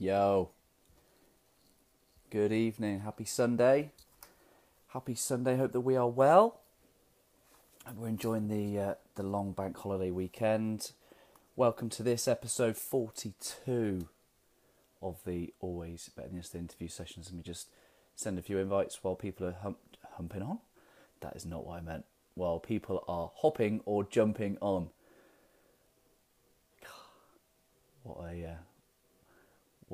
Yo, good evening, happy Sunday, hope that we are well, and we're enjoying the long bank holiday weekend. Welcome to this episode 42 of the Always Better Than Yesterday interview sessions. Let me just send a few invites while people are humping on, that is not what I meant, while people are hopping or jumping on. What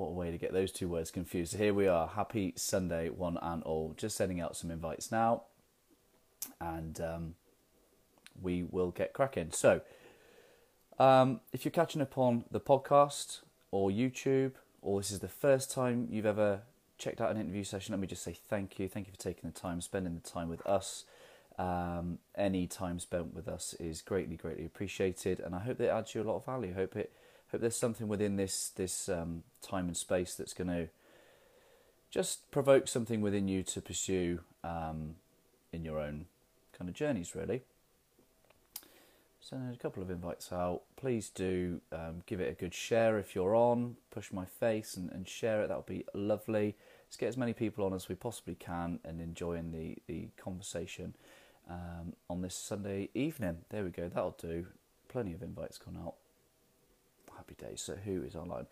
a way to get those two words confused. So here we are. Happy Sunday, one and all. Just sending out some invites now. And we will get cracking. So, if you're catching up on the podcast or YouTube, or this is the first time you've ever checked out an interview session, let me just say thank you. Thank you for taking the time, spending the time with us. Any time spent with us is greatly, greatly appreciated. And I hope that it adds you a lot of value. Hope there's something within this time and space that's going to just provoke something within you to pursue in your own kind of journeys, really. Sending a couple of invites out. Please do give it a good share if you're on. Push my face and share it. That'll be lovely. Let's get as many people on as we possibly can and enjoying the conversation on this Sunday evening. There we go. That'll do. Plenty of invites gone out. Happy days. So who is online?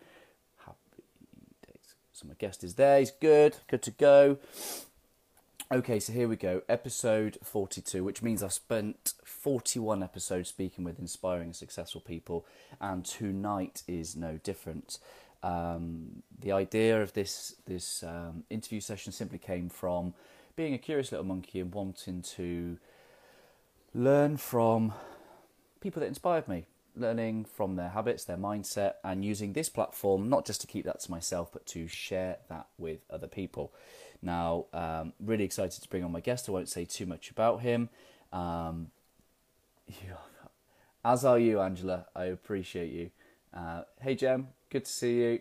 Happy days. So my guest is there. He's good to go. Okay, so here we go. Episode 42, which means I've spent 41 episodes speaking with inspiring and successful people, and tonight is no different. The idea of this interview session simply came from being a curious little monkey and wanting to learn from people that inspired me. Learning from their habits, their mindset, and using this platform not just to keep that to myself, but to share that with other people. Now, really excited to bring on my guest. I won't say too much about him. As are you, Angela. I appreciate you. Hey, Jem. Good to see you.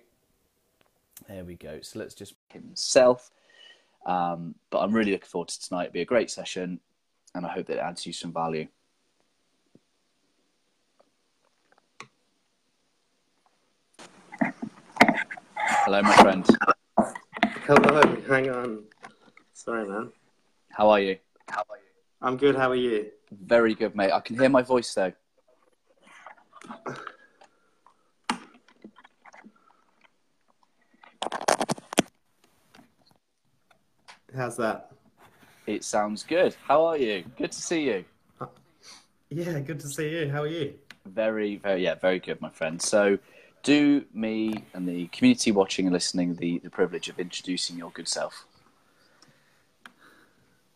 There we go. So let's just himself. But I'm really looking forward to tonight. It'll be a great session, and I hope that it adds you some value. Hello, my friend. Hello, hang on. Sorry, man. How are you? I'm good, how are you? Very good, mate. I can hear my voice, though. How's that? It sounds good. How are you? Good to see you. Yeah, good to see you. How are you? Very, very, yeah, very good, my friend. So, do me and the community watching and listening the privilege of introducing your good self.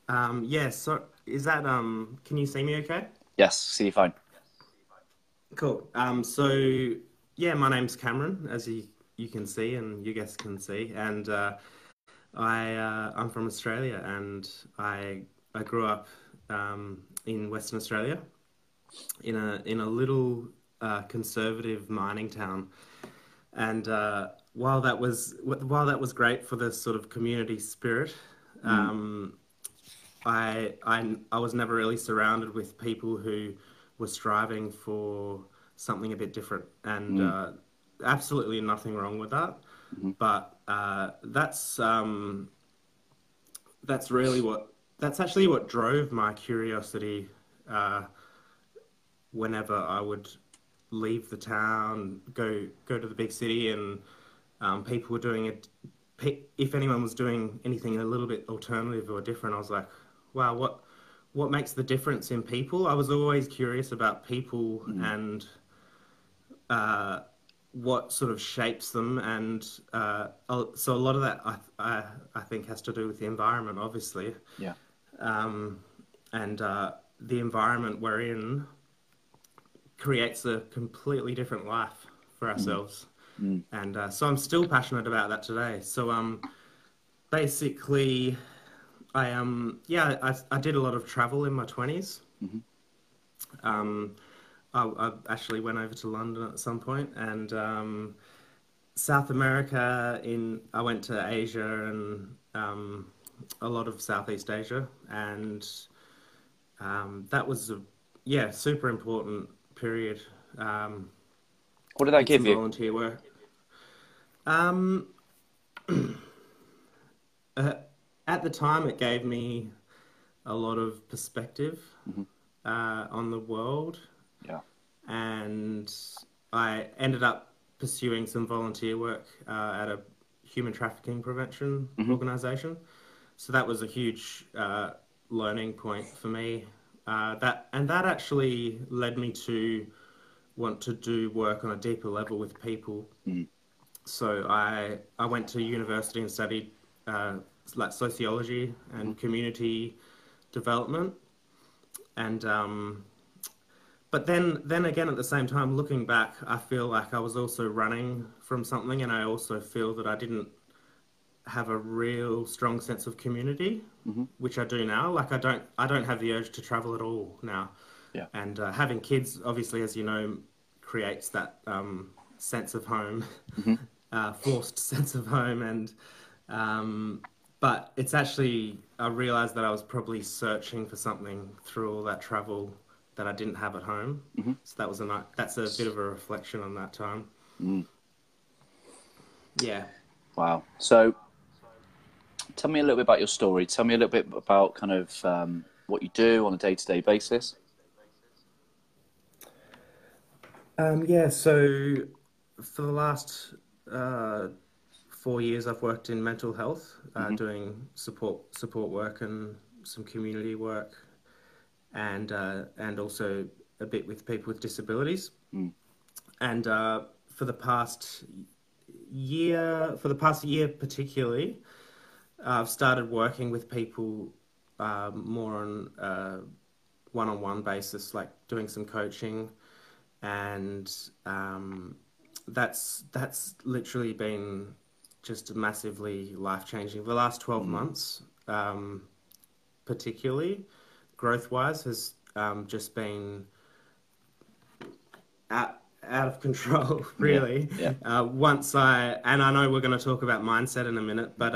Yeah, so is that, can you see me okay? Yes, see you fine. Cool. So, yeah, my name's Cameron, as you can see and you guys can see. And I'm from Australia, and I grew up in Western Australia in a little conservative mining town, and while that was great for the sort of community spirit, I was never really surrounded with people who were striving for something a bit different, and absolutely nothing wrong with that, but that's actually what drove my curiosity whenever I would leave the town, go to the big city, and people were doing it. If anyone was doing anything a little bit alternative or different, I was like, wow, what makes the difference in people? I was always curious about people and what sort of shapes them, and so a lot of that I think has to do with the environment, obviously. Yeah. And the environment we're in creates a completely different life for ourselves. And so I'm still passionate about that today. So basically I did a lot of travel in my 20s. I actually went over to London at some point, and South America, I went to Asia, and a lot of Southeast Asia, and that was super important period. What did that give you? Volunteer work. At the time, it gave me a lot of perspective on the world. Yeah. And I ended up pursuing some volunteer work at a human trafficking prevention organization. So that was a huge learning point for me. That actually led me to want to do work on a deeper level with people. So I went to university and studied like sociology and community development. And but then again, at the same time, looking back, I feel like I was also running from something, and I also feel that I didn't have a real strong sense of community, which I do now. Like I don't have the urge to travel at all now. Yeah. And having kids, obviously, as you know, creates that sense of home, forced sense of home. And but it's actually, I realized that I was probably searching for something through all that travel that I didn't have at home. So that was that's a bit of a reflection on that time. Yeah. Wow. So tell me a little bit about your story. Tell me a little bit about kind of what you do on a day-to-day basis. Yeah, so for the last 4 years, I've worked in mental health, doing support work and some community work, and also a bit with people with disabilities. And for the past year particularly, I've started working with people more on a one-on-one basis, like doing some coaching, and that's literally been just massively life-changing. The last 12 months, particularly growth-wise, has just been out of control, really. Yeah, yeah. I know we're going to talk about mindset in a minute, but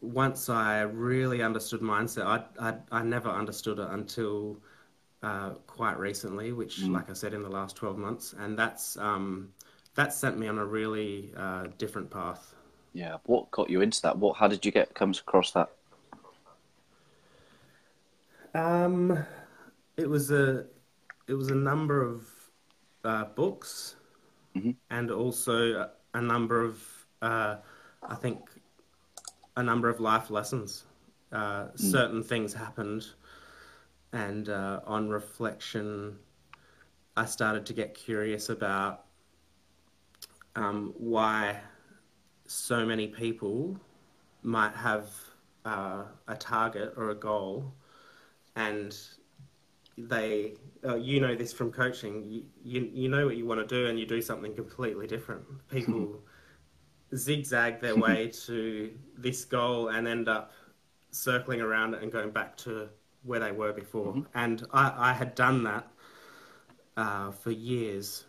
once I really understood mindset, I never understood it until quite recently, which, like I said, in the last 12 months, and that sent me on a really different path. Yeah. What got you into that? How did you come across that? It was a number of books, and also a number of, I think, a number of life lessons. Certain things happened, and on reflection, I started to get curious about why so many people might have a target or a goal, and they, you know this from coaching, you know what you want to do and you do something completely different. People zigzag their way to this goal and end up circling around it and going back to where they were before. And I had done that for years.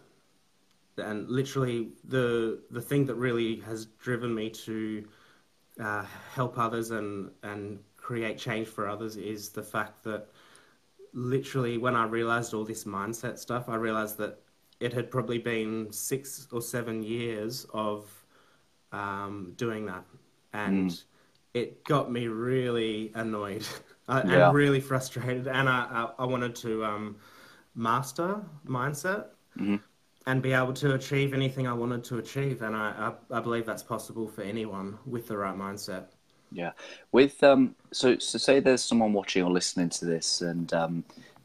And literally the thing that really has driven me to help others and create change for others is the fact that literally when I realized all this mindset stuff, I realized that it had probably been 6 or 7 years of doing that. And it got me really annoyed and really frustrated. And I wanted to master mindset and be able to achieve anything I wanted to achieve. And I believe that's possible for anyone with the right mindset. Yeah. With so say there's someone watching or listening to this, and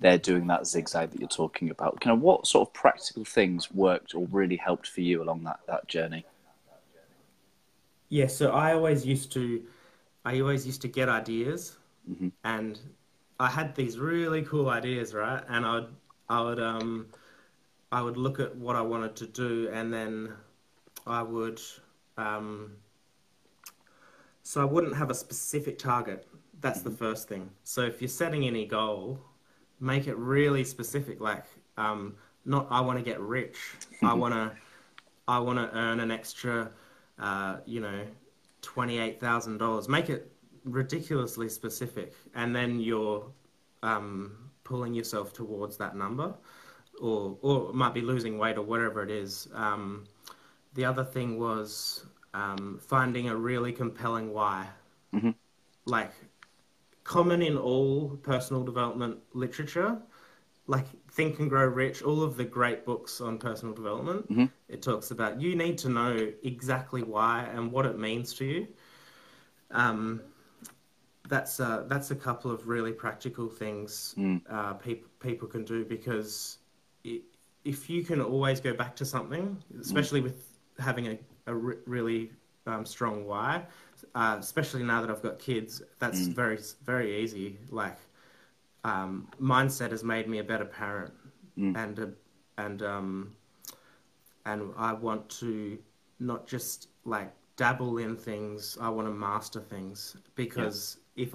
they're doing that zigzag that you're talking about. Kind of what sort of practical things worked or really helped for you along that journey? Yeah. So I always used to get ideas, and I had these really cool ideas, right? And I would look at what I wanted to do, and then I would. So I wouldn't have a specific target. That's the first thing. So if you're setting any goal, make it really specific. Like, not I want to get rich. I want to earn an extra, $28,000. Make it ridiculously specific, and then you're pulling yourself towards that number, or might be losing weight or whatever it is. the other thing was finding a really compelling why. Mm-hmm. Like, common in all personal development literature, like Think and Grow Rich, all of the great books on personal development, mm-hmm. it talks about you need to know exactly why and what it means to you. That's a couple of really practical things people can do, because if you can always go back to something, especially with having a really strong why, especially now that I've got kids, that's very, very easy. Like, mindset has made me a better parent, and I want to not just like dabble in things. I want to master things, because if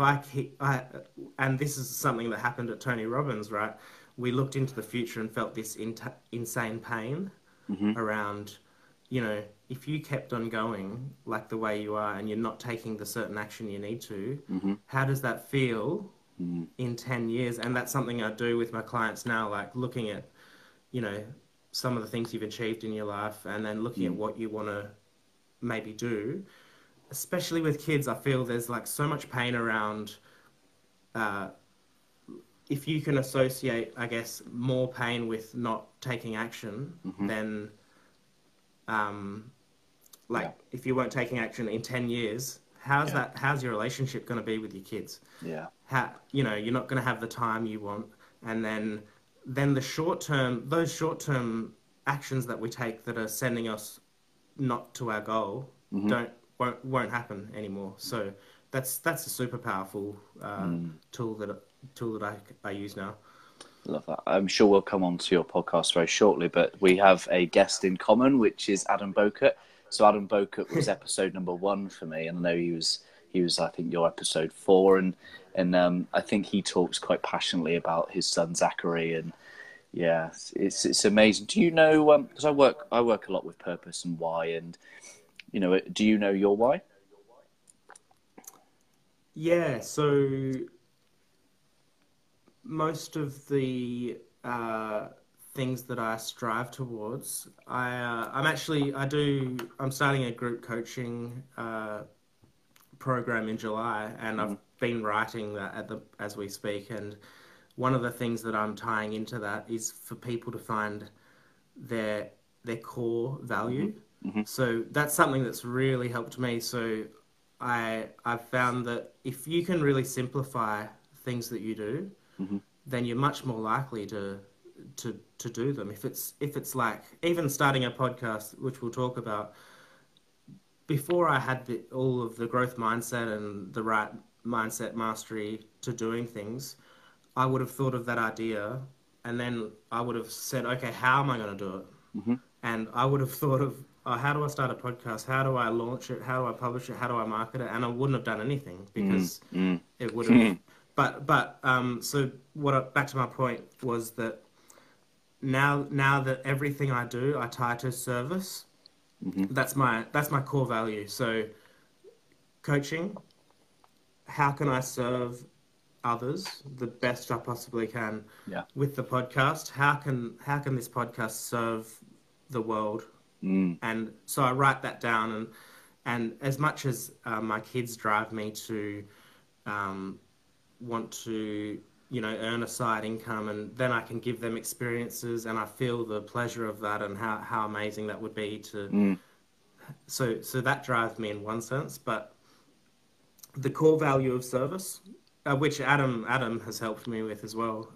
and this is something that happened at Tony Robbins, right? We looked into the future and felt this insane pain around, you know, if you kept on going like the way you are and you're not taking the certain action you need to, how does that feel in 10 years? And that's something I do with my clients now, like looking at, you know, some of the things you've achieved in your life and then looking at what you want to maybe do. Especially with kids, I feel there's like so much pain around, if you can associate, I guess, more pain with not taking action, then if you weren't taking action in 10 years, how's that? How's your relationship going to be with your kids? Yeah. How, you know, you're not going to have the time you want. And then the short-term actions that we take that are sending us not to our goal won't happen anymore. So that's a super powerful tool that I use now. Love that. I'm sure we'll come on to your podcast very shortly, but we have a guest in common, which is Adam Bokor. So Adam Bokor was episode number 1 for me, and I know he was I think your episode 4, and I think he talks quite passionately about his son Zachary, and yeah, it's amazing. Do you know? Because I work a lot with purpose and why, and you know, do you know your why? Yeah. So most of the things that I strive towards, I'm starting a group coaching program in July, and I've been writing that as we speak. And one of the things that I'm tying into that is for people to find their core value. Mm-hmm. So that's something that's really helped me. So I've found that if you can really simplify things that you do, then you're much more likely to do them. If it's like even starting a podcast, which we'll talk about, before I had all of the growth mindset and the right mindset mastery to doing things, I would have thought of that idea and then I would have said, okay, how am I going to do it? And I would have thought of, oh, how do I start a podcast? How do I launch it? How do I publish it? How do I market it? And I wouldn't have done anything because it would have... So back to my point was that now that everything I do, I tie to service. That's my core value. So coaching, how can I serve others the best I possibly can? Yeah. With the podcast, how can this podcast serve the world? And so I write that down, and as much as my kids drive me to, want to, you know, earn a side income, and then I can give them experiences and I feel the pleasure of that and how amazing that would be to so that drives me in one sense. But the core value of service, which Adam has helped me with as well,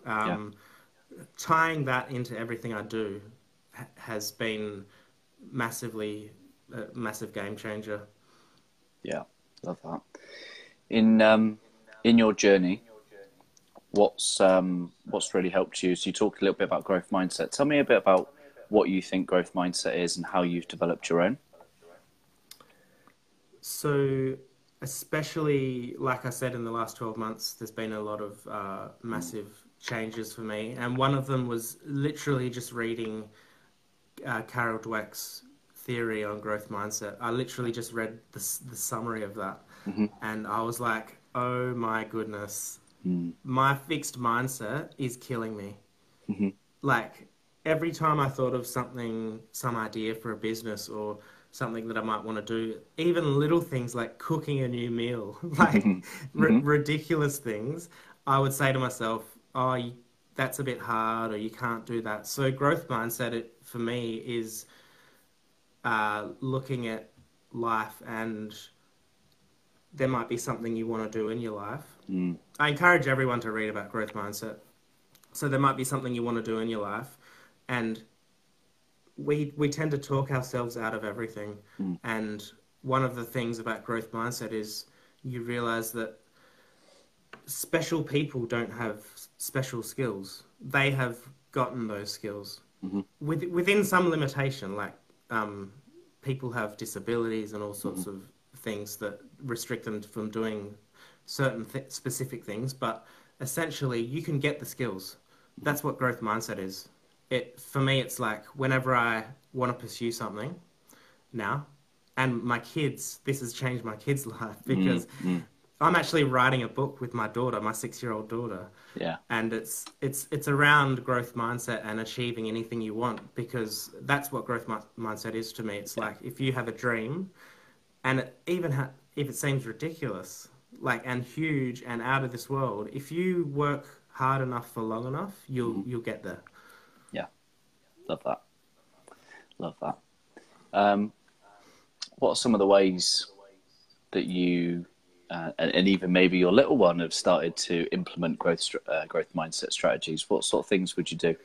tying that into everything I do has been massively a massive game changer. Yeah, love that. In your journey, what's really helped you? So you talked a little bit about growth mindset. Tell me a bit about what you think growth mindset is and how you've developed your own. So especially, like I said, in the last 12 months, there's been a lot of massive changes for me. And one of them was literally just reading Carol Dweck's theory on growth mindset. I literally just read the summary of that. And I was like, oh my goodness, my fixed mindset is killing me. Like, every time I thought of something, some idea for a business or something that I might want to do, even little things like cooking a new meal, like ridiculous things, I would say to myself, oh, that's a bit hard, or you can't do that. So growth mindset, it, for me, is looking at life and there might be something you want to do in your life. Mm. I encourage everyone to read about growth mindset. So there might be something you want to do in your life, and we tend to talk ourselves out of everything. Mm. And one of the things about growth mindset is you realize that special people don't have special skills. They have gotten those skills within some limitation, like people have disabilities and all sorts of things that restrict them from doing certain specific things, but essentially you can get the skills. That's what growth mindset is. It, for me, it's like whenever I want to pursue something now, and my kids, this has changed my kids' life, because I'm actually writing a book with my daughter, my 6-year-old daughter. Yeah. And it's around growth mindset and achieving anything you want, because that's what growth mindset is to me. It's like, if you have a dream, and if it seems ridiculous, like, and huge and out of this world, if you work hard enough for long enough, you'll get there. Yeah. Love that. Love that. What are some of the ways that you, and even maybe your little one, have started to implement growth mindset strategies? What sort of things would you do?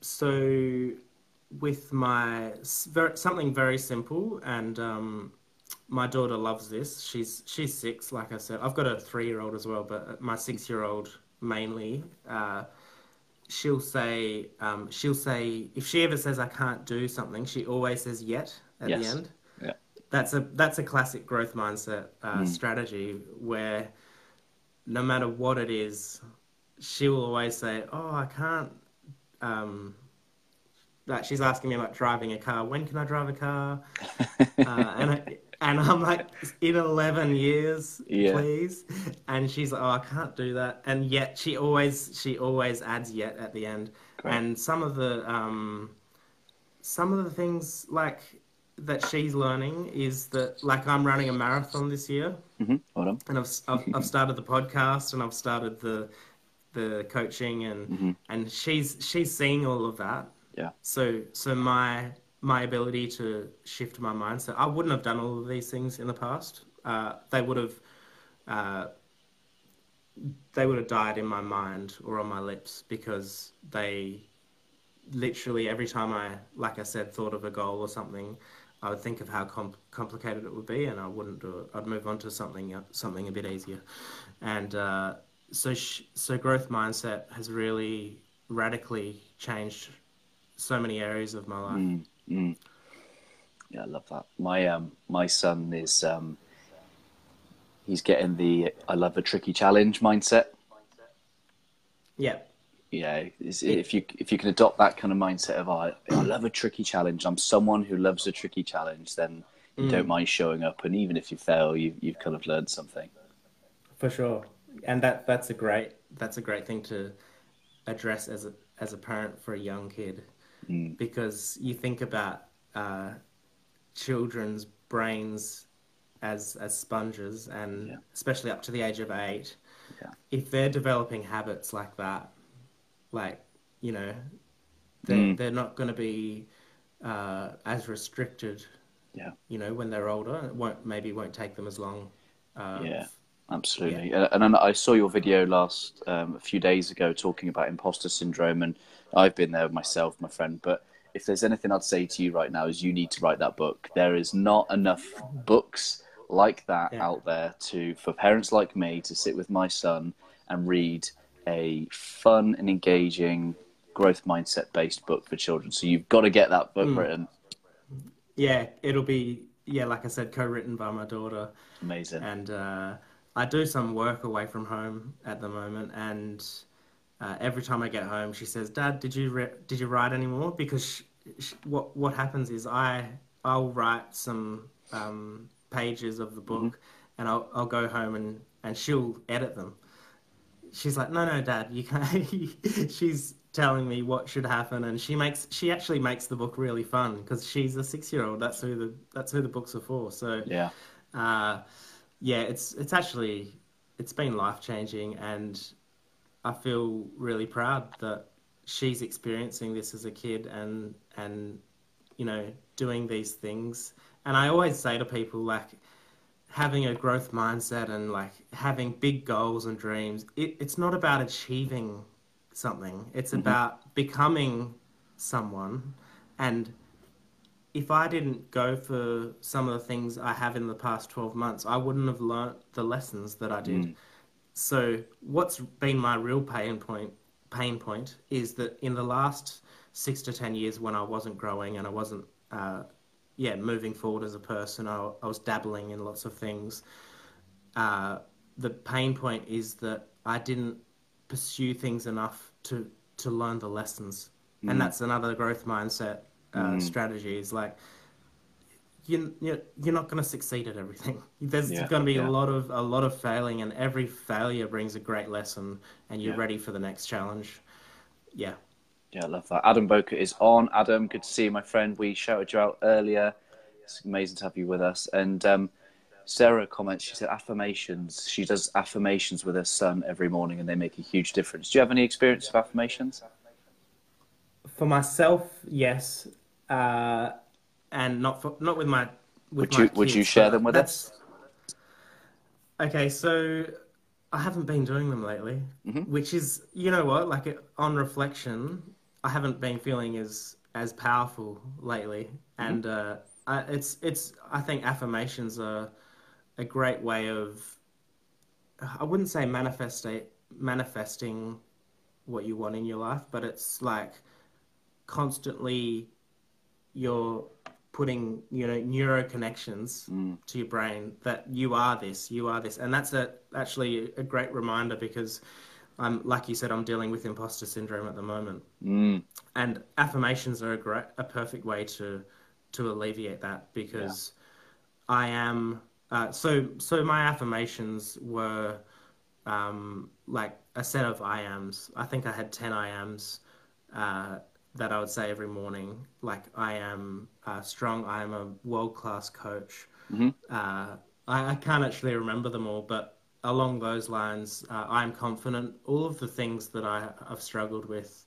So with something very simple, and my daughter loves this. She's 6, like I said. I've got a 3-year-old as well, but my 6-year-old mainly, she'll say, if she ever says I can't do something, she always says yet at the end. Yeah. That's a classic growth mindset strategy, where no matter what it is, she will always say, oh, I can't, like, she's asking me about driving a car. When can I drive a car? And I'm like, in 11 years, please. And she's like, oh, I can't do that. And yet she always adds yet at the end. Great. And some of the things, like, that she's learning is that, like, I'm running a marathon this year, and I've started the podcast, and I've started the coaching, and and she's seeing all of that. Yeah. So my ability to shift my mindset, I wouldn't have done all of these things in the past. They would have died in my mind or on my lips, because they literally, every time I, like I said, thought of a goal or something, I would think of how complicated it would be, and I wouldn't do it. I'd move on to something a bit easier. And so growth mindset has really radically changed so many areas of my life. Yeah, I love that. My my son is he's getting the I love a tricky challenge mindset. Yeah. Yeah, if you can adopt that kind of mindset of I love a tricky challenge. I'm someone who loves a tricky challenge. Then you don't mind showing up, and even if you fail, you've kind of learned something. For sure, and that's a great thing to address as a parent for a young kid, because you think about children's brains as sponges, and especially up to the age of 8, if they're developing habits like that. Like, you know, they're not going to be as restricted, you know, when they're older. It won't take them as long. Absolutely. Yeah. And I saw your video last, a few days ago, talking about imposter syndrome, and I've been there myself, my friend. But if there's anything I'd say to you right now is you need to write that book. There is not enough books like that out there for parents like me to sit with my son and read a fun and engaging growth mindset based book for children. So you've got to get that book written. Yeah, it'll be, like I said, co-written by my daughter. Amazing. And I do some work away from home at the moment, and every time I get home, she says, Dad, did you write any more? Because what happens is I'll write some pages of the book, and I'll go home and she'll edit them. she's like, no, Dad, you can't. She's telling me what should happen, and she actually makes the book really fun because she's a 6-year-old. That's who the books are for. So yeah, it's been life-changing, and I feel really proud that she's experiencing this as a kid and you know, doing these things. And I always say to people, like, having a growth mindset and like having big goals and dreams, it's not about achieving something. It's about becoming someone. And if I didn't go for some of the things I have in the past 12 months, I wouldn't have learnt the lessons that I did. So what's been my real pain point is that in the last 6 to 10 years, when I wasn't growing and I wasn't moving forward as a person, I was dabbling in lots of things. The pain point is that I didn't pursue things enough to learn the lessons. And that's another growth mindset strategy, is like, you're not going to succeed at everything. There's going to be a lot of failing, and every failure brings a great lesson, and you're ready for the next challenge. Yeah. Yeah, I love that. Adam Bokor is on. Adam, good to see you, my friend. We shouted you out earlier. It's amazing to have you with us. And Sarah comments, she said affirmations. She does affirmations with her son every morning, and they make a huge difference. Do you have any experience of affirmations? For myself, yes. And not with my kids. Would you share them with us? Okay, so I haven't been doing them lately, which is, you know what, like, on reflection, I haven't been feeling as powerful lately, and I think affirmations are a great way of, I wouldn't say manifesting what you want in your life, but it's like constantly you're putting, you know, neuro connections to your brain that you are this, and that's actually a great reminder, because I'm, like you said, I'm dealing with imposter syndrome at the moment, and affirmations are a perfect way to alleviate that, because I am so my affirmations were like a set of I ams. I think I had 10 I ams that I would say every morning, like, I am strong, I am a world-class coach. I can't actually remember them all, but along those lines, I am confident, all of the things that I have struggled with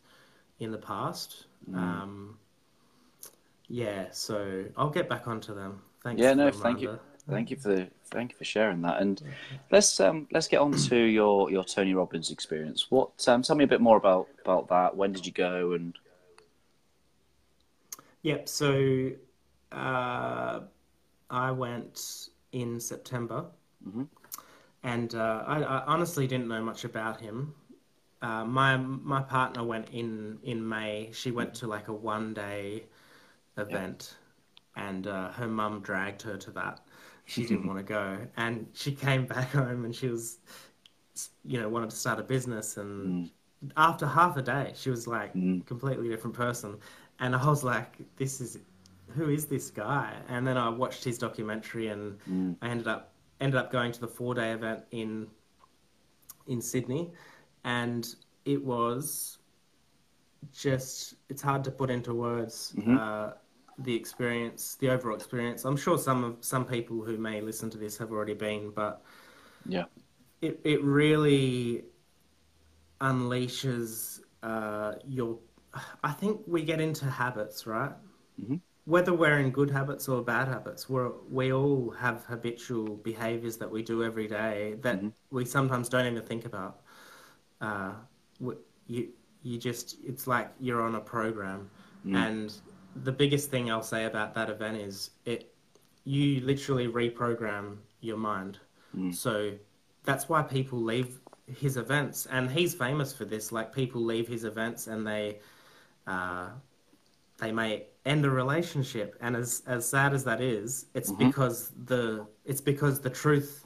in the past. So I'll get back onto them. Thanks. Yeah, no, thank you. Thank you for sharing that. And let's get on to your Tony Robbins experience. What, tell me a bit more about that. When did you go? And yep. So I went in September, and I honestly didn't know much about him. My partner went in May. She went to like a 1-day event, and her mum dragged her to that. She didn't want to go, and she came back home and she was, you know, wanted to start a business. And after half a day, she was like completely different person. And I was like, who is this guy? And then I watched his documentary, and I ended up going to the 4-day event in Sydney. And it was just, it's hard to put into words the experience, the overall experience. I'm sure some people who may listen to this have already been, but it really unleashes I think we get into habits, right? Whether we're in good habits or bad habits, we all have habitual behaviours that we do every day that we sometimes don't even think about. You just, it's like you're on a program. And the biggest thing I'll say about that event is you literally reprogram your mind. So that's why people leave his events, and he's famous for this. Like, people leave his events and they may end a relationship, and as sad as that is, it's because the truth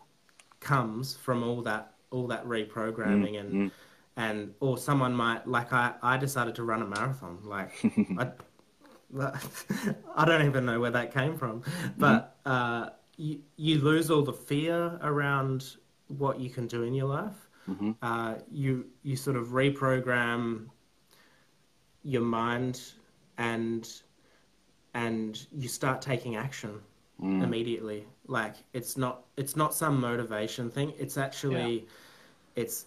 comes from all that reprogramming, and or someone might, like, I decided to run a marathon. Like, I don't even know where that came from, but you lose all the fear around what you can do in your life. Mm-hmm. You sort of reprogram your mind, and you start taking action immediately. Like it's not some motivation thing. It's actually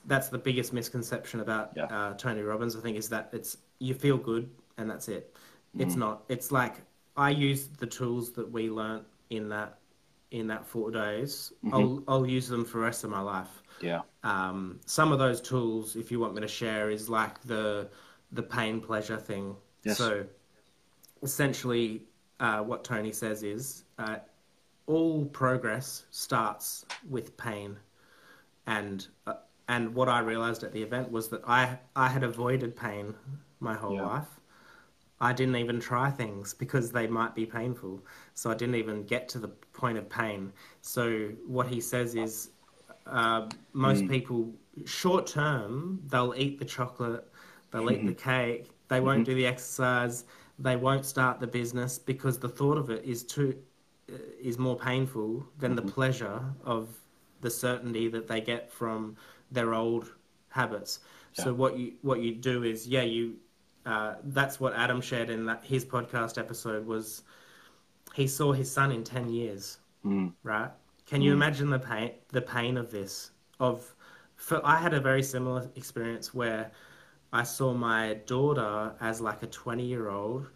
that's the biggest misconception about Tony Robbins, I think, is that it's you feel good and that's it. It's not. It's like I use the tools that we learnt in that 4 days. Mm-hmm. I'll use them for the rest of my life. Yeah. Some of those tools, if you want me to share, is like the pain pleasure thing. Yes. So essentially, what Tony says is all progress starts with pain, and what I realized at the event was that I had avoided pain my whole life. I didn't even try things because they might be painful. So I didn't even get to the point of pain. So what he says is most people, short term, they'll eat the chocolate, they'll eat the cake, they won't do the exercise, they won't start the business because the thought of it is more painful than the pleasure of the certainty that they get from their old habits. Yeah. So what you do is, that's what Adam shared in his podcast episode was he saw his son in 10 years, right? Can you imagine the pain of this? I had a very similar experience where I saw my daughter as like a 20-year-old,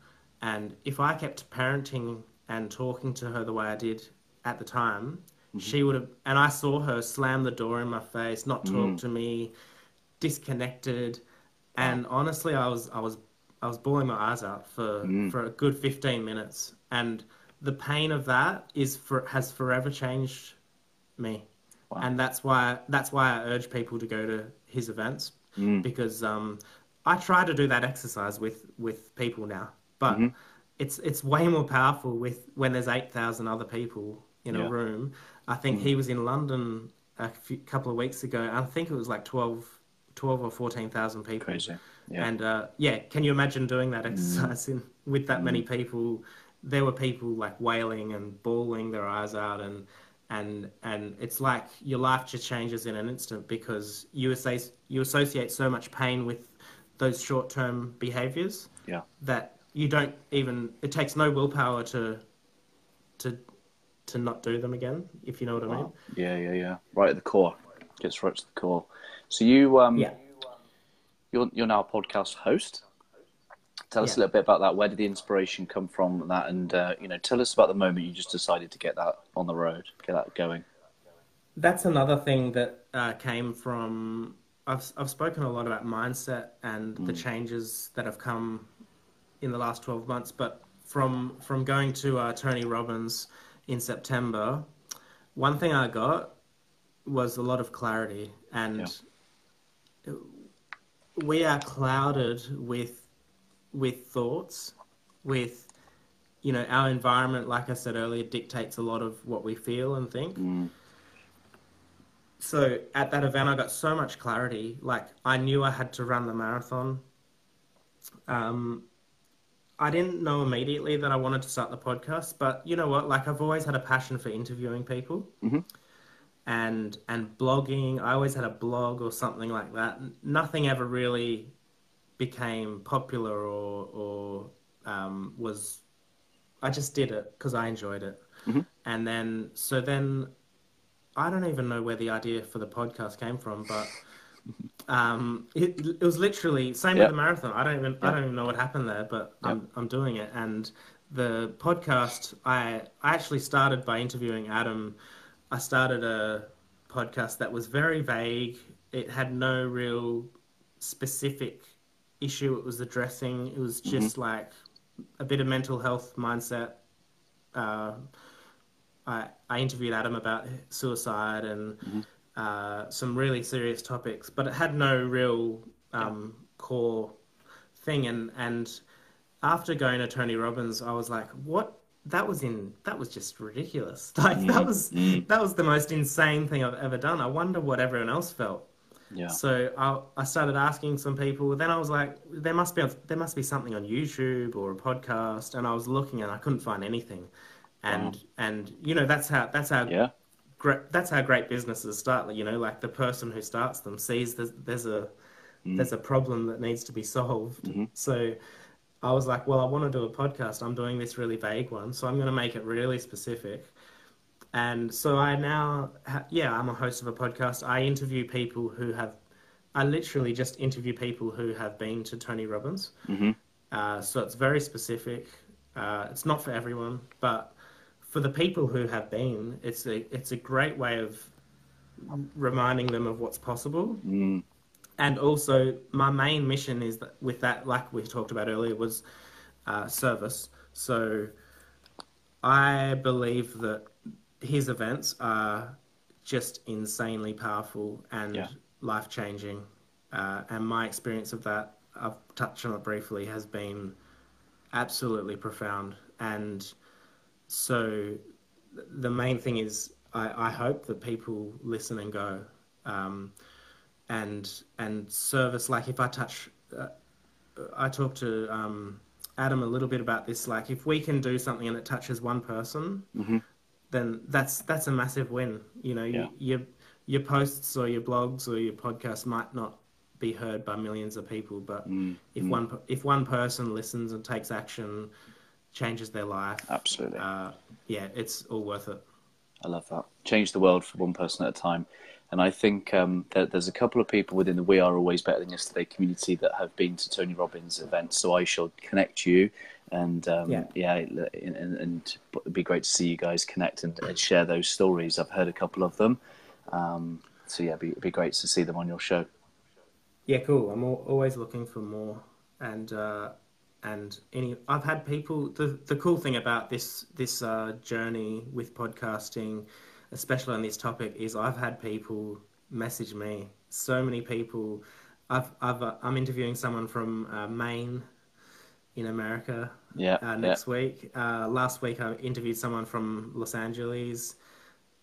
and if I kept parenting and talking to her the way I did at the time, she would have, and I saw her slam the door in my face, not talk to me, disconnected. And honestly, I was bawling my eyes out for a good 15 minutes, and the pain of that has forever changed me. Wow. And that's why I urge people to go to his events, because I try to do that exercise with people now, but it's way more powerful when there's 8,000 other people in a room. I think he was in London a couple of weeks ago, and I think it was like 12 or 14,000 people. Crazy. Yeah. And can you imagine doing that exercise with that many people? There were people like wailing and bawling their eyes out, and it's like your life just changes in an instant because you associate so much pain with those short-term behaviors that you don't even, it takes no willpower to not do them again, if you know what I mean. Yeah. Right at the core. Gets right to the core. So you're now a podcast host. Tell us a little bit about that. Where did the inspiration come from? That and tell us about the moment you just decided to get that on the road, get that going. That's another thing that came from. I've spoken a lot about mindset and the changes that have come in the last 12 months, but from going to Tony Robbins in September, one thing I got was a lot of clarity and. We are clouded with thoughts, with, our environment, like I said earlier, dictates a lot of what we feel and think. So at that event, I got so much clarity. Like I knew I had to run the marathon. I didn't know immediately that I wanted to start the podcast, but you know what? Like I've always had a passion for interviewing people. Mm-hmm. And blogging, I always had a blog or something like that. Nothing ever really became popular or was, I just did it because I enjoyed it. Mm-hmm. And then I don't even know where the idea for the podcast came from, but it was literally same with the marathon. I don't even know what happened there, but I'm doing it. And the podcast, I actually started by interviewing Adam. I started a podcast that was very vague. It had no real specific issue it was addressing. It was just like a bit of mental health mindset. I interviewed Adam about suicide and some really serious topics, but it had no real core thing. And after going to Tony Robbins, I was like, what? That was just ridiculous. Like that was the most insane thing I've ever done. I wonder what everyone else felt. Yeah. So I started asking some people. Then I was like, there must be something on YouTube or a podcast. And I was looking and I couldn't find anything. And that's how that's how great businesses start. You know, like the person who starts them sees there's a problem that needs to be solved. Mm-hmm. So I was like, well, I want to do a podcast. I'm doing this really vague one, so I'm going to make it really specific. And so I now, I'm a host of a podcast. I interview people who have been to Tony Robbins. Mm-hmm. So it's very specific. It's not for everyone, but for the people who have been, it's a great way of reminding them of what's possible. Mm. And also, my main mission is that with that, like we talked about earlier, was service. So I believe that his events are just insanely powerful and life-changing. And my experience of that, I've touched on it briefly, has been absolutely profound. And so the main thing is I hope that people listen and go, and service. Like if I touch, I talked to Adam a little bit about this, like if we can do something and it touches one person, mm-hmm. then that's a massive win. You know, your posts or your blogs or your podcast might not be heard by millions of people, but if one person listens and takes action, changes their life, absolutely, it's all worth it. I love that. Change the world for one person at a time. And I think that there's a couple of people within the We Are Always Better Than Yesterday community that have been to Tony Robbins events, so I shall connect you, and and it'd be great to see you guys connect and share those stories. I've heard a couple of them, so it'd be great to see them on your show. Yeah, cool. I'm always looking for more, and I've had people. The cool thing about this journey with podcasting, especially on this topic, is I've had people message me. So many people. I'm interviewing someone from Maine, in America. Next week. Last week I interviewed someone from Los Angeles.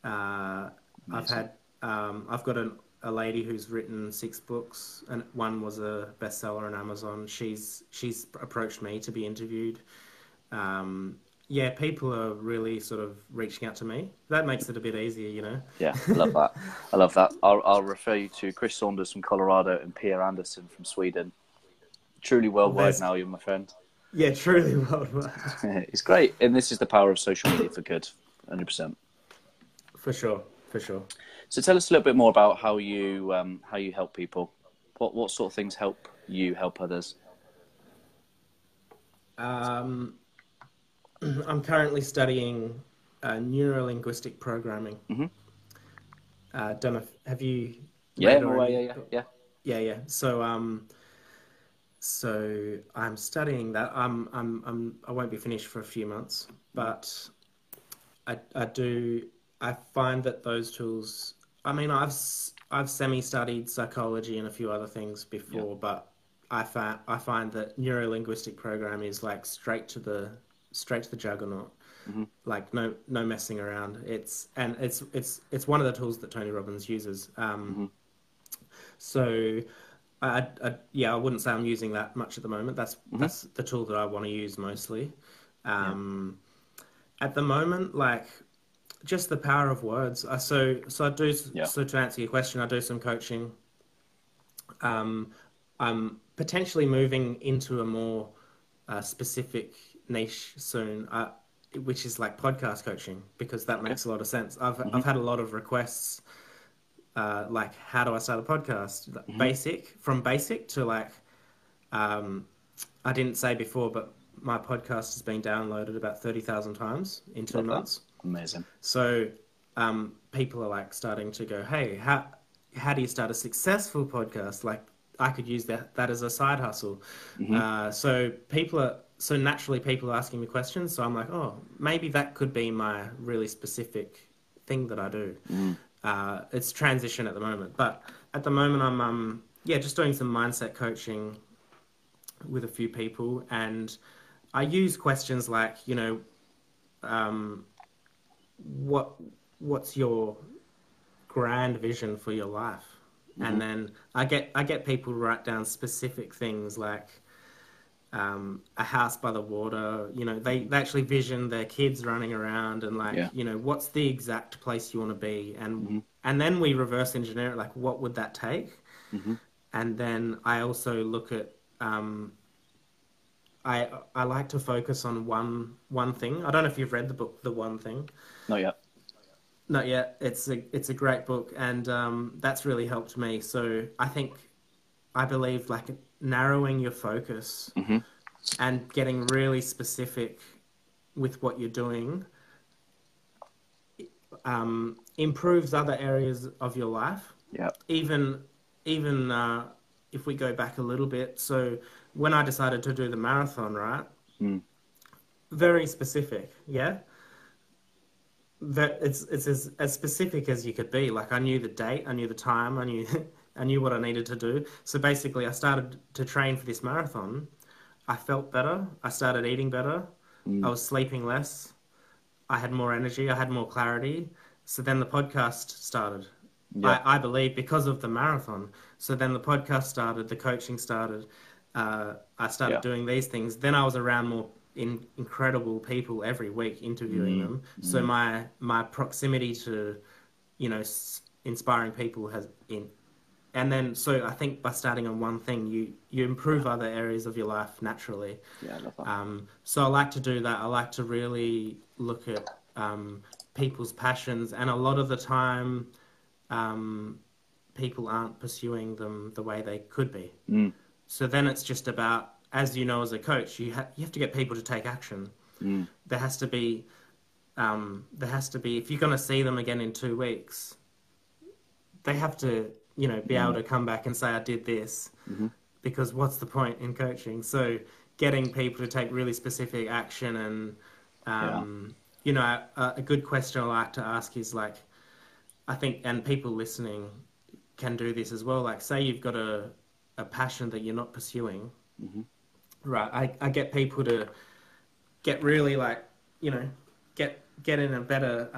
I've got a lady who's written 6 books, and one was a bestseller on Amazon. She's approached me to be interviewed. People are really sort of reaching out to me. That makes it a bit easier, you know? Yeah, I love that. I'll refer you to Chris Saunders from Colorado and Pierre Anderson from Sweden. Truly worldwide now, you're my friend. Yeah, truly worldwide. It's great. And this is the power of social media for good, 100%. For sure. So tell us a little bit more about how you help people. What sort of things help you help others? I'm currently studying neuro-linguistic programming. Mm-hmm. Don't know. Have you? Yeah. So so I'm studying that. I won't be finished for a few months, but I find that those tools. I mean, I've semi-studied psychology and a few other things before, but I find that neuro-linguistic programming is like straight to the juggernaut, mm-hmm. like no messing around. It's one of the tools that Tony Robbins uses. So I wouldn't say I'm using that much at the moment. That's the tool that I want to use mostly. At the moment, like. Just the power of words. So to answer your question, I do some coaching. I'm potentially moving into a more specific niche soon, which is like podcast coaching, because that makes a lot of sense. I've had a lot of requests, like how do I start a podcast? Mm-hmm. From basic to like, I didn't say before, but my podcast has been downloaded about 30,000 times in 2 months. Amazing. So people are like starting to go, hey, how do you start a successful podcast? Like I could use that as a side hustle. Mm-hmm. So naturally people are asking me questions. So I'm like, oh, maybe that could be my really specific thing that I do. Mm. It's transition at the moment, but at the moment I'm just doing some mindset coaching with a few people, and I use questions like, you know, what's your grand vision for your life? Mm-hmm. And then I get people to write down specific things like a house by the water, you know, they actually vision their kids running around and like, you know, what's the exact place you want to be? And and then we reverse engineer it, like, what would that take? And then I also look at, I like to focus on one thing. I don't know if you've read the book, The One Thing. Not yet. It's a great book. And that's really helped me. So I believe like narrowing your focus and getting really specific with what you're doing improves other areas of your life. Even if we go back a little bit. So when I decided to do the marathon, right? Very specific. That it's as specific as you could be. Like, I knew the date, I knew the time, I knew what I needed to do. So basically I started to train for this marathon. I felt better. I started eating better. I was sleeping less. I had more energy. I had more clarity. So then the podcast started. I believe because of the marathon. So then the podcast started, the coaching started. I started doing these things. Then I was around more incredible people every week, interviewing them. So my proximity to, you know, inspiring people and then, so I think by starting on one thing, you improve other areas of your life naturally. Yeah, I love that. So I like to do that. I like to really look at people's passions, and a lot of the time, people aren't pursuing them the way they could be. So then it's just about, as you know, as a coach, you have to get people to take action. There has to be, if you're going to see them again in 2 weeks, they have to, you know, be able to come back and say, I did this, because what's the point in coaching? So getting people to take really specific action, and, you know, a good question I like to ask is like, I think, and people listening can do this as well. Like, say you've got a passion that you're not pursuing, right? I get people to get really, like, you know, get in a better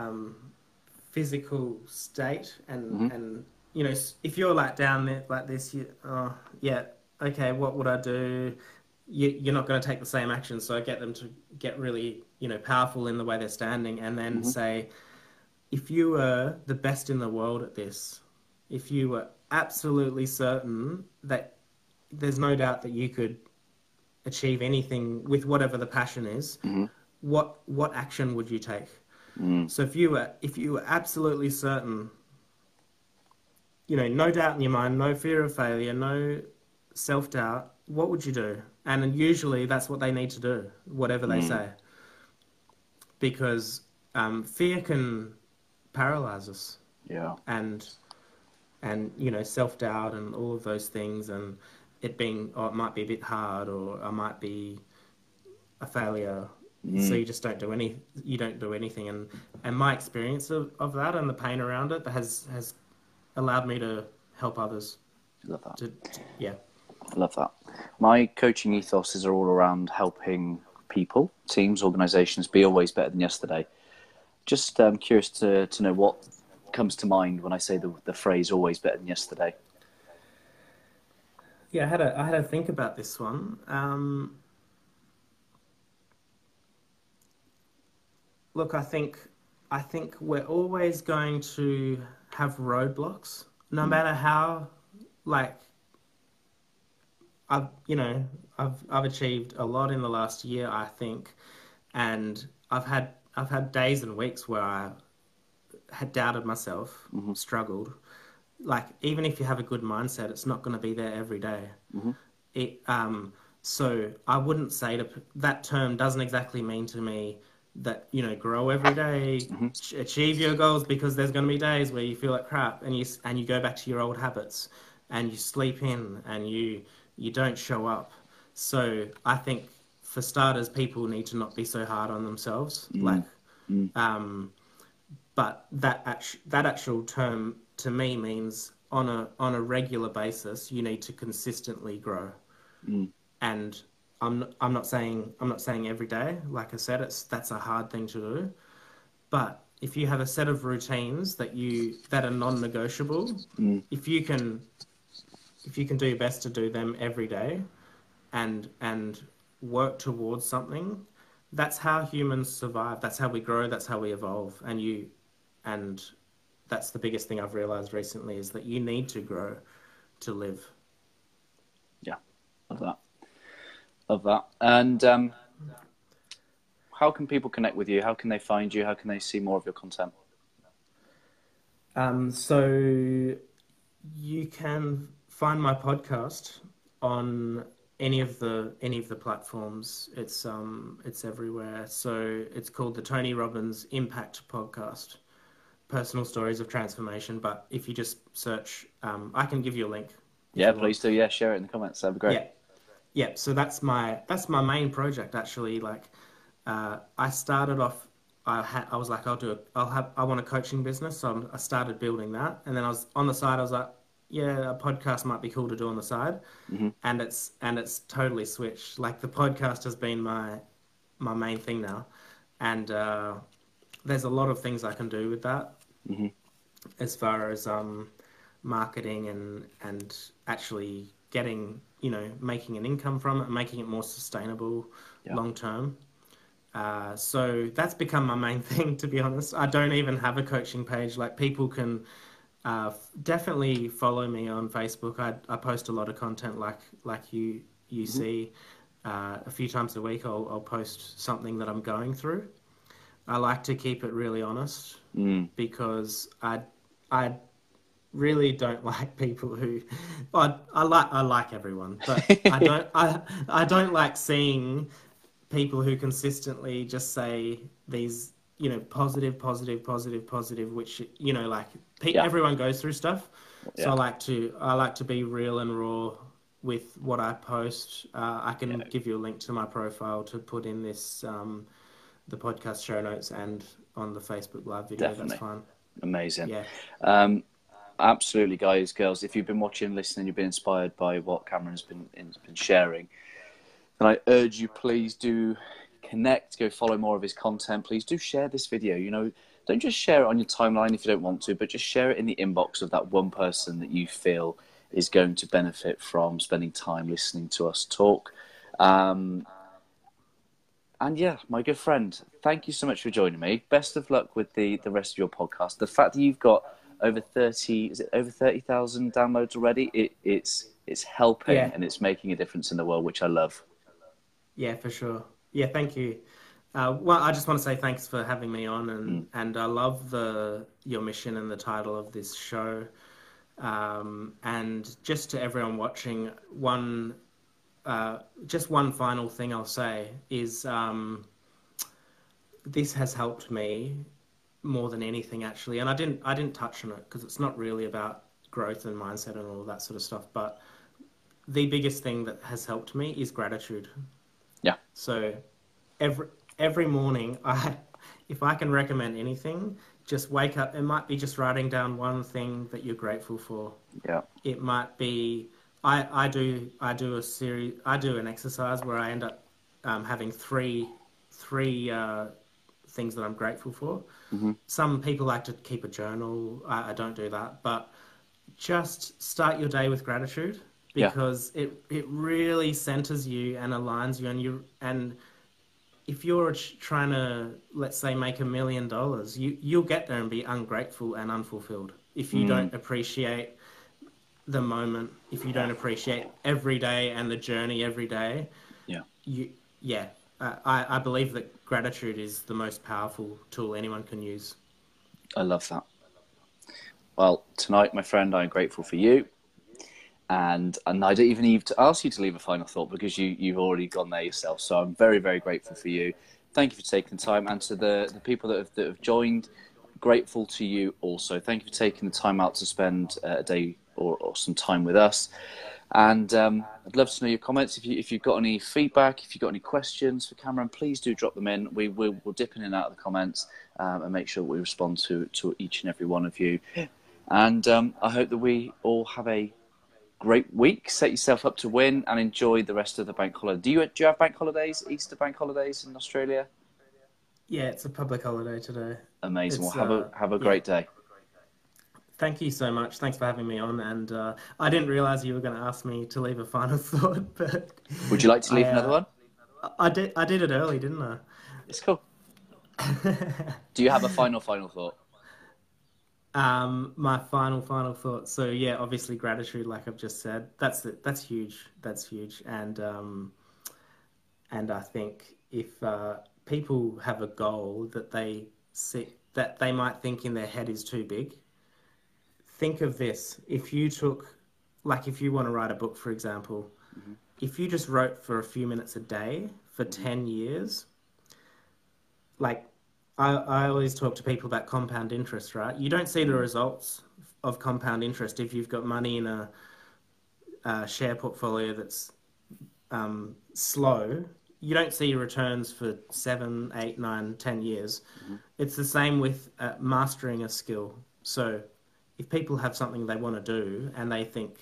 physical state, and and, you know, if you're like down there like this, what would I do? You're not going to take the same action. So I get them to get really, you know, powerful in the way they're standing, and then say, if you were the best in the world at this, if you were absolutely certain that there's no doubt that you could achieve anything with whatever the passion is, what action would you take? So if you were absolutely certain, you know, no doubt in your mind, no fear of failure, no self-doubt, what would you do? And usually that's what they need to do, whatever they say, because fear can paralyze us. And you know, self-doubt and all of those things, and it being, oh, it might be a bit hard, or I might be a failure. So you just don't do anything. And my experience of that and the pain around it has allowed me to help others. Love that. I love that. My coaching ethos are all around helping people, teams, organizations be always better than yesterday. Just curious to know what comes to mind when I say the phrase always better than yesterday. Yeah, I had a think about this one. Look, I think we're always going to have roadblocks, no matter how, like, I've achieved a lot in the last year, I think, and I've had days and weeks where I had doubted myself, struggled. Like, even if you have a good mindset, it's not going to be there every day. So I wouldn't say that term doesn't exactly mean to me that, you know, grow every day, achieve your goals, because there's going to be days where you feel like crap and you go back to your old habits and you sleep in and you don't show up. So I think, for starters, people need to not be so hard on themselves. But that actual term to me means on a regular basis, you need to consistently grow. And I'm not saying every day. Like I said, that's a hard thing to do. But if you have a set of routines that are non-negotiable, if you can do your best to do them every day, and work towards something, that's how humans survive. That's how we grow. That's how we evolve. And that's the biggest thing I've realized recently, is that you need to grow to live. Yeah. Love that. And how can people connect with you? How can they find you? How can they see more of your content? So you can find my podcast on any of the platforms. It's everywhere. So it's called the Tony Robbins Impact Podcast, Personal Stories of Transformation. But if you just search, I can give you a link. Yeah, please do. Yeah, share it in the comments. That'd be great. Yeah. So that's my main project, actually. Like, I started off. I was like, I want a coaching business. So I started building that, and then I was on the side. I was like, yeah, a podcast might be cool to do on the side. Mm-hmm. And it's totally switched. Like, the podcast has been my main thing now. And there's a lot of things I can do with that, mm-hmm. as far as marketing and actually getting, making an income from it, making it more sustainable long term. So that's become my main thing, to be honest. I don't even have a coaching page. Like, people can... definitely follow me on Facebook. I post a lot of content like you mm-hmm. see. A few times a week I'll post something that I'm going through. I like to keep it really honest because I really don't like people who I like everyone, but I don't like seeing people who consistently just say these positive, which, everyone goes through stuff. Yeah. So I like to be real and raw with what I post. I can give you a link to my profile to put in this, the podcast show notes and on the Facebook live video. Definitely. That's fine. Amazing. Yeah. Absolutely, guys, girls, if you've been watching, listening, you've been inspired by what Cameron's been sharing, then I urge you, please do connect, go follow more of his content. Please do share this video. Don't just share it on your timeline if you don't want to, but just share it in the inbox of that one person that you feel is going to benefit from spending time listening to us talk. And yeah, my good friend, thank you so much for joining me. Best of luck with the rest of your podcast. The fact that you've got over 30,000 downloads already, it's helping and it's making a difference in the world, which I love. Yeah, for sure. Yeah, thank you. I just want to say thanks for having me on, and I love your mission and the title of this show. And just to everyone watching, one final thing I'll say is this has helped me more than anything, actually. And I didn't touch on it because it's not really about growth and mindset and all that sort of stuff. But the biggest thing that has helped me is gratitude. Yeah. So every morning, if I can recommend anything, just wake up. It might be just writing down one thing that you're grateful for. Yeah. It might be I do an exercise where I end up having three things that I'm grateful for. Mm-hmm. Some people like to keep a journal. I don't do that, but just start your day with gratitude. Because it really centers you and aligns you, and if you're trying to, let's say, make $1 million, you'll get there and be ungrateful and unfulfilled if you don't appreciate the moment, if you don't appreciate every day and the journey every day. I believe that gratitude is the most powerful tool anyone can use. I love that. Well, tonight, my friend, I'm grateful for you. And I don't even need to ask you to leave a final thought because you've already gone there yourself. So I'm very, very grateful for you. Thank you for taking the time. And to the people that have joined, grateful to you also. Thank you for taking the time out to spend a day or some time with us. And I'd love to know your comments. If you've got any feedback, if you've got any questions for Cameron, please do drop them in. We'll dip in and out of the comments and make sure we respond to each and every one of you. And I hope that we all have a great week. Set yourself up to win and enjoy the rest of the bank holiday. Do you have bank holidays, Easter bank holidays in Australia? Yeah, it's a public holiday today. Amazing. Well, have a great day. Thank you so much. Thanks for having me on. And I didn't realize you were going to ask me to leave a final thought. But would you like to leave another one? I did it early, didn't I? It's cool. Do you have a final thought? My final thought. So yeah, obviously gratitude, like I've just said, that's huge. That's huge. And I think if people have a goal that they see, that they might think in their head is too big, think of this. If you took, like, if you want to write a book, for example, mm-hmm. if you just wrote for a few minutes a day for mm-hmm. 10 years, like I always talk to people about compound interest, right? You don't see the results of compound interest if you've got money in a share portfolio that's slow. You don't see returns for 7, 8, 9, 10 years. Mm-hmm. It's the same with mastering a skill. So if people have something they want to do and they think,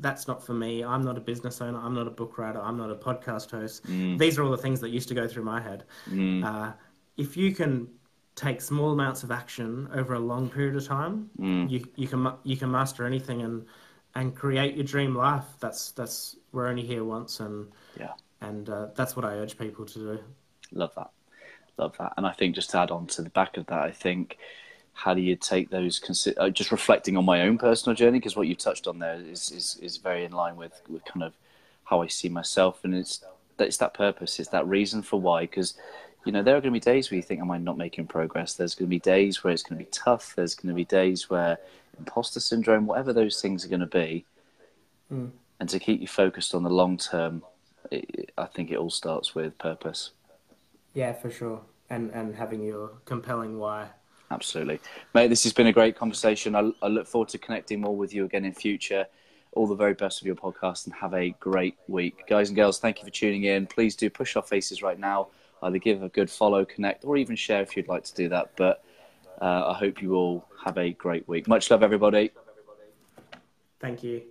that's not for me, I'm not a business owner, I'm not a book writer, I'm not a podcast host. Mm. These are all the things that used to go through my head. Mm. If you can take small amounts of action over a long period of time, you can master anything and create your dream life. That's we're only here once, and that's what I urge people to do. Love that. And I think, just to add on to the back of that, I think, how do you take those, just reflecting on my own personal journey, because what you've touched on there is very in line with kind of how I see myself, and it's that purpose, it's that reason for why, because, you know, there are going to be days where you think, am I not making progress? There's going to be days where it's going to be tough. There's going to be days where imposter syndrome, whatever those things are going to be, and to keep you focused on the long term, I think it all starts with purpose. Yeah, for sure, and having your compelling why. Absolutely. Mate, this has been a great conversation. I look forward to connecting more with you again in future. All the very best of your podcast, and have a great week. Guys and girls, thank you for tuning in. Please do push our faces right now. Either give a good follow, connect, or even share if you'd like to do that. But I hope you all have a great week. Much love, everybody. Thank you.